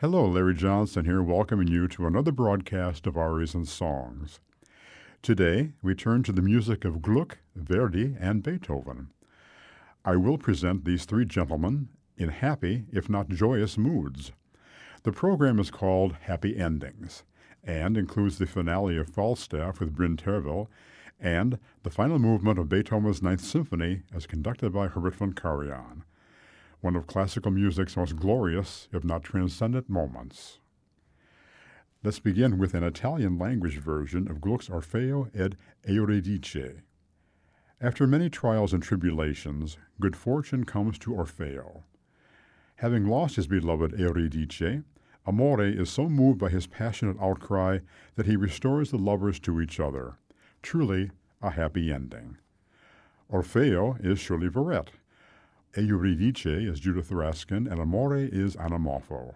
Hello, Larry Johnson here, welcoming you to another broadcast of Arias and Songs. Today, we turn to the music of Gluck, Verdi, and Beethoven. I will present these three gentlemen in happy, if not joyous, moods. The program is called Happy Endings, and includes the finale of Falstaff with Bryn Terfel, and the final movement of Beethoven's Ninth Symphony as conducted by Herbert von Karajan. One of classical music's most glorious, if not transcendent, moments. Let's begin with an Italian-language version of Gluck's Orfeo ed Euridice. After many trials and tribulations, good fortune comes to Orfeo. Having lost his beloved Euridice, Amore is so moved by his passionate outcry that he restores the lovers to each other. Truly a happy ending. Orfeo is Shirley Verrett. Euridice is Judith Raskin, and Amore is Anna Moffo.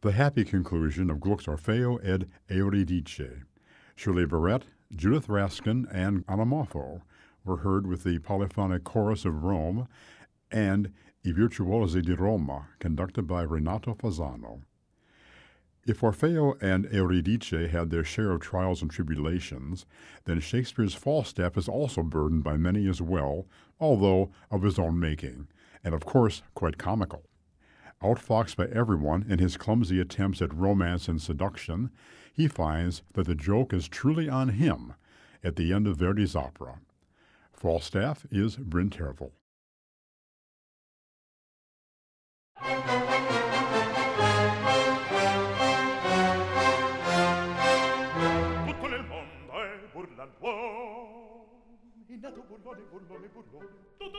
The happy conclusion of Gluck's Orfeo ed Euridice. Shirley Verrett, Judith Raskin, and Anna Moffo were heard with the Polyphonic Chorus of Rome and I Virtuosi di Roma, conducted by Renato Fasano. If Orfeo and Euridice had their share of trials and tribulations, then Shakespeare's Falstaff is also burdened by many as well, although of his own making, and of course quite comical. Outfoxed by everyone in his clumsy attempts at romance and seduction, he finds that the joke is truly on him at the end of Verdi's opera. Falstaff is Bryn Terfel. Tutto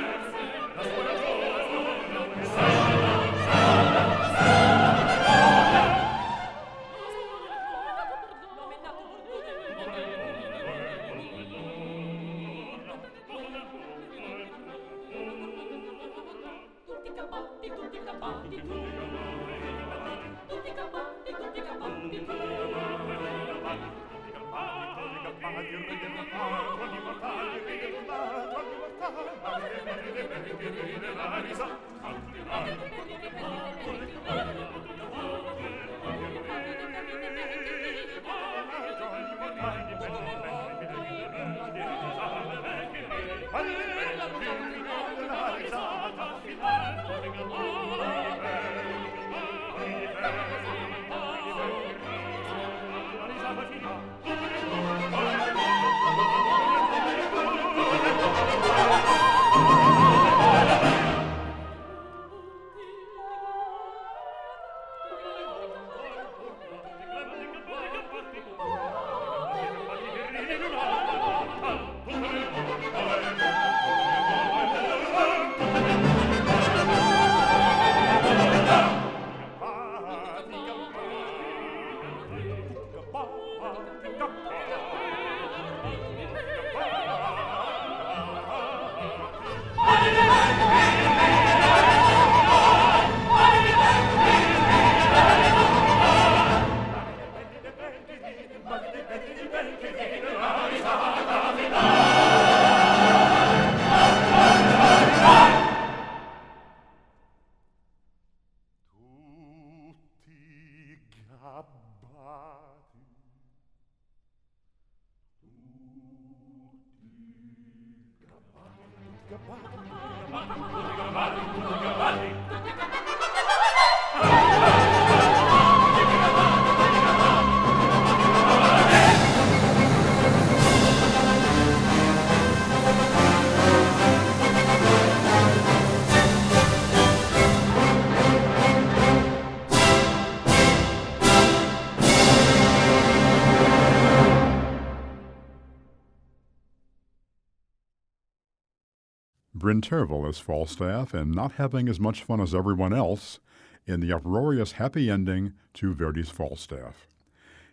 Bryn Terfel as Falstaff and not having as much fun as everyone else in the uproarious happy ending to Verdi's Falstaff.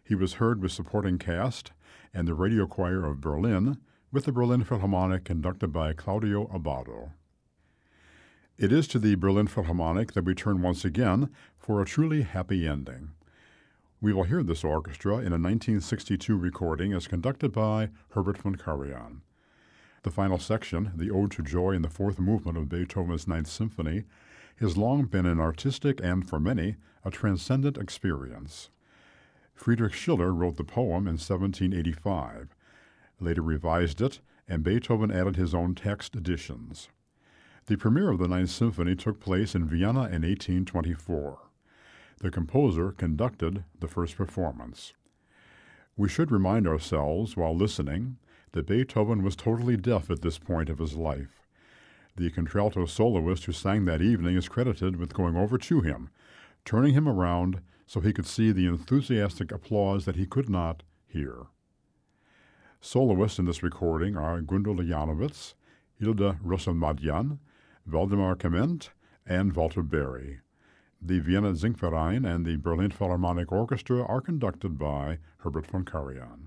He was heard with supporting cast and the radio choir of Berlin with the Berlin Philharmonic conducted by Claudio Abbado. It is to the Berlin Philharmonic that we turn once again for a truly happy ending. We will hear this orchestra in a 1962 recording as conducted by Herbert von Karajan. The final section, the Ode to Joy in the Fourth Movement of Beethoven's Ninth Symphony, has long been an artistic and, for many, a transcendent experience. Friedrich Schiller wrote the poem in 1785, later revised it, and Beethoven added his own text additions. The premiere of the Ninth Symphony took place in Vienna in 1824. The composer conducted the first performance. We should remind ourselves, while listening, that Beethoven was totally deaf at this point of his life. The contralto soloist who sang that evening is credited with going over to him, turning him around so he could see the enthusiastic applause that he could not hear. Soloists in this recording are Gundula Janowitz, Hilde Rössl-Majdan, Waldemar Kmentt, and Walter Berry. The Vienna Singverein and the Berlin Philharmonic Orchestra are conducted by Herbert von Karajan.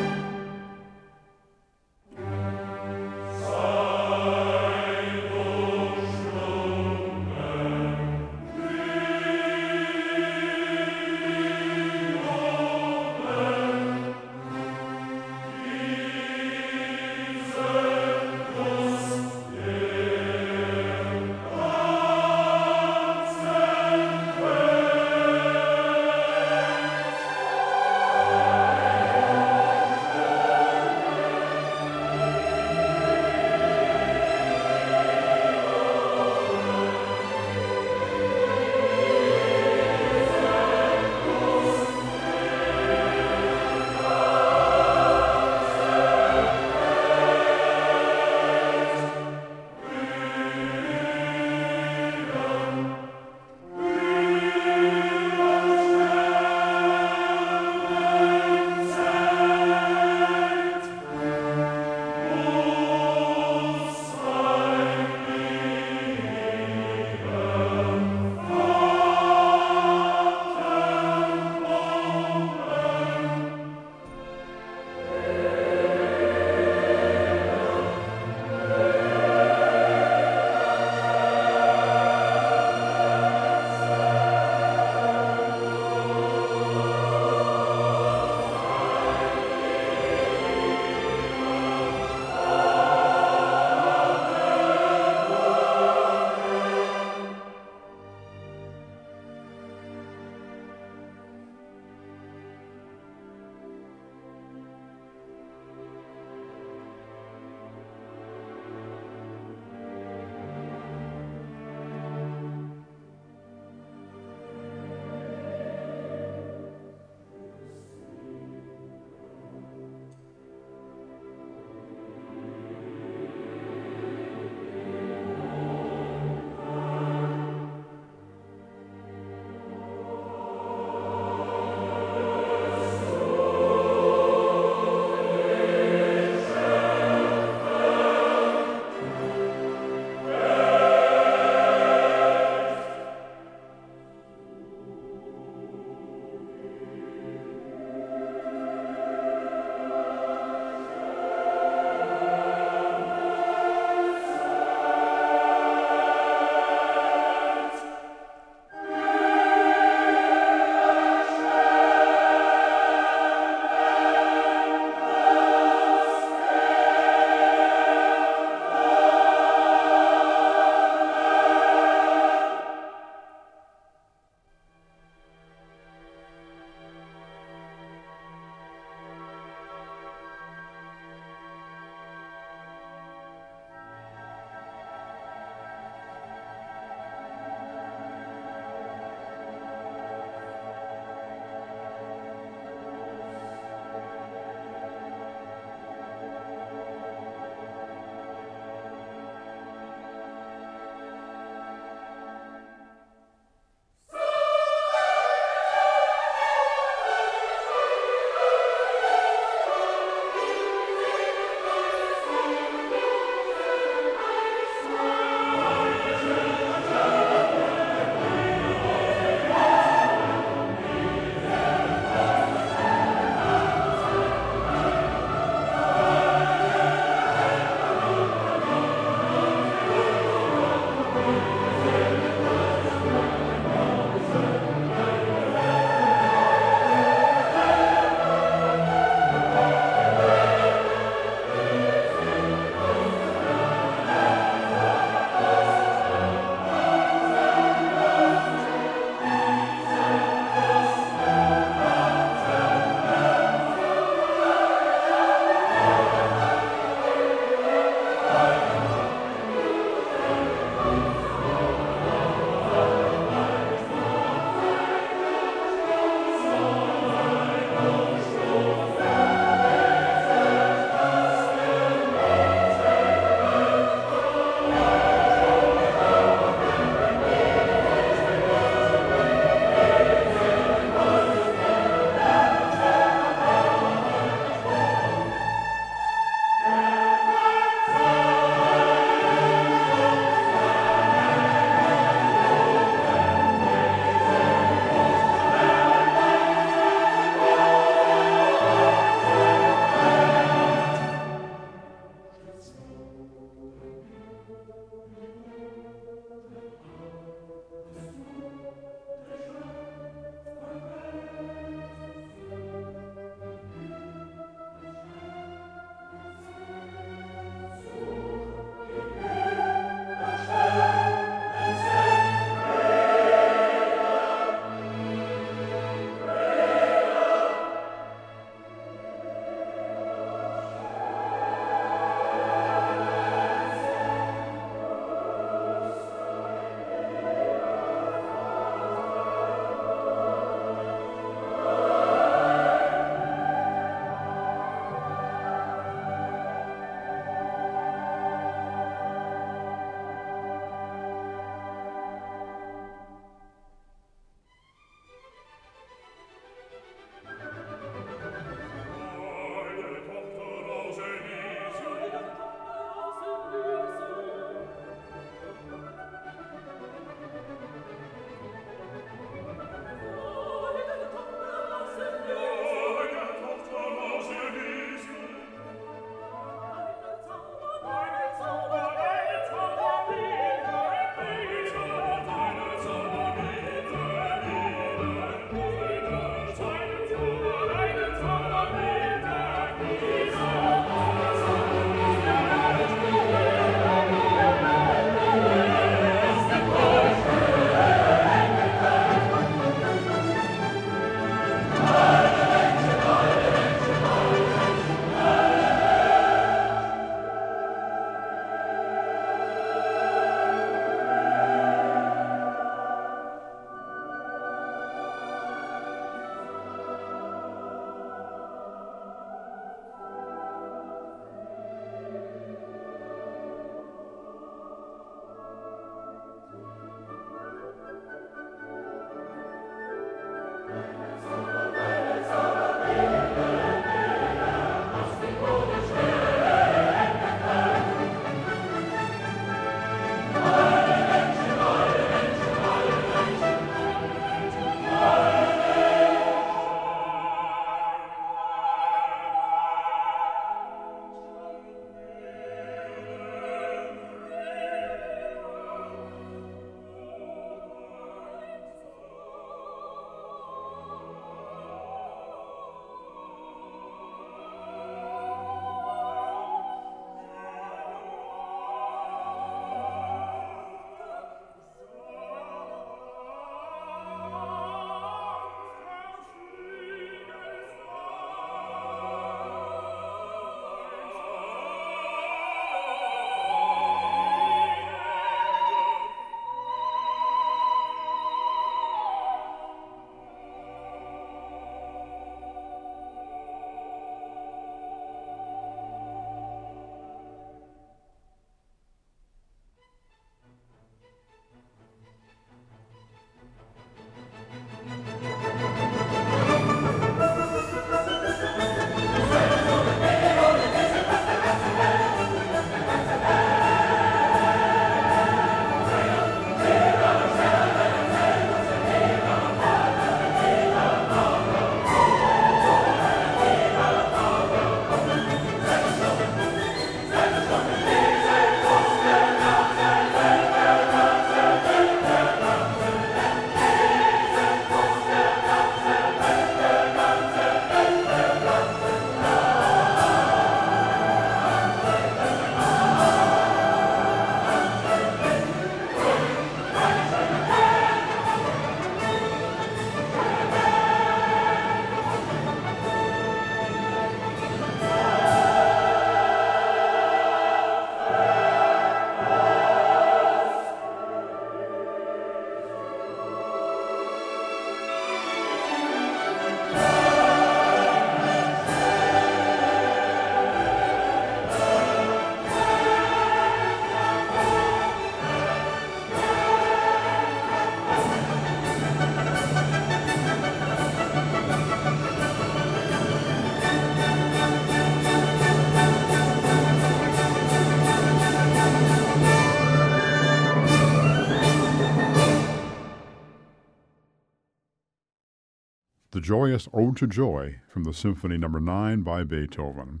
The joyous Ode to Joy from the Symphony No. 9 by Beethoven,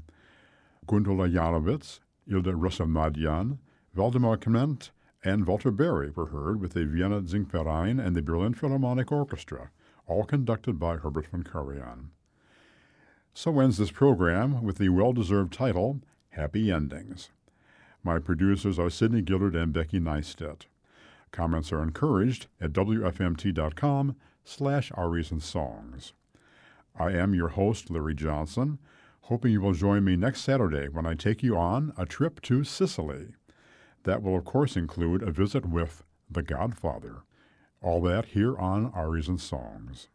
Gundula Janowitz, Hilde Rössl-Majdan, Waldemar Kmentt, and Walter Berry were heard with the Vienna Singverein and the Berlin Philharmonic Orchestra, all conducted by Herbert von Karajan. So ends this program with the well-deserved title, Happy Endings. My producers are Sidney Gilard and Becky Neistedt. Comments are encouraged at wfmt.com/Arias and Songs. I am your host, Larry Johnson, hoping you will join me next Saturday when I take you on a trip to Sicily. That will, of course, include a visit with The Godfather. All that here on Arias and Songs.